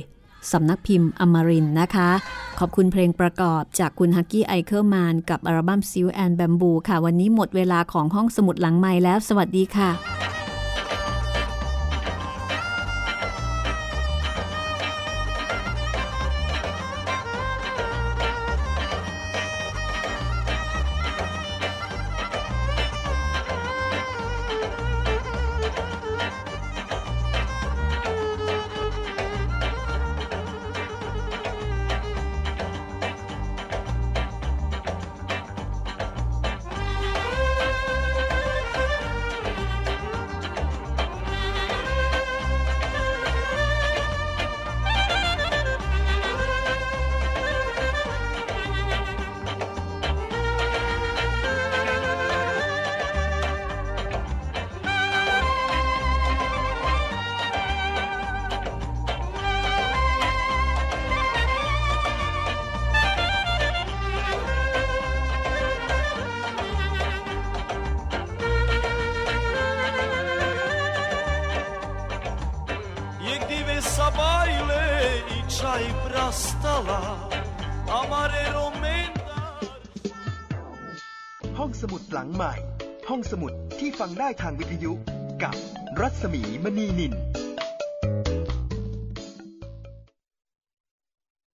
สำนักพิมพ์อมรินทร์นะคะขอบคุณเพลงประกอบจากคุณฮักกี้ไอเคิลแมนกับอัลบั้มซิลแอนด์แบมบูค่ะวันนี้หมดเวลาของห้องสมุดหลังไมค์แล้วสวัสดีค่ะห้องสมุดหลังใหม่ห้องสมุดที่ฟังได้ทางวิทยุกับรัศมีมณีนิน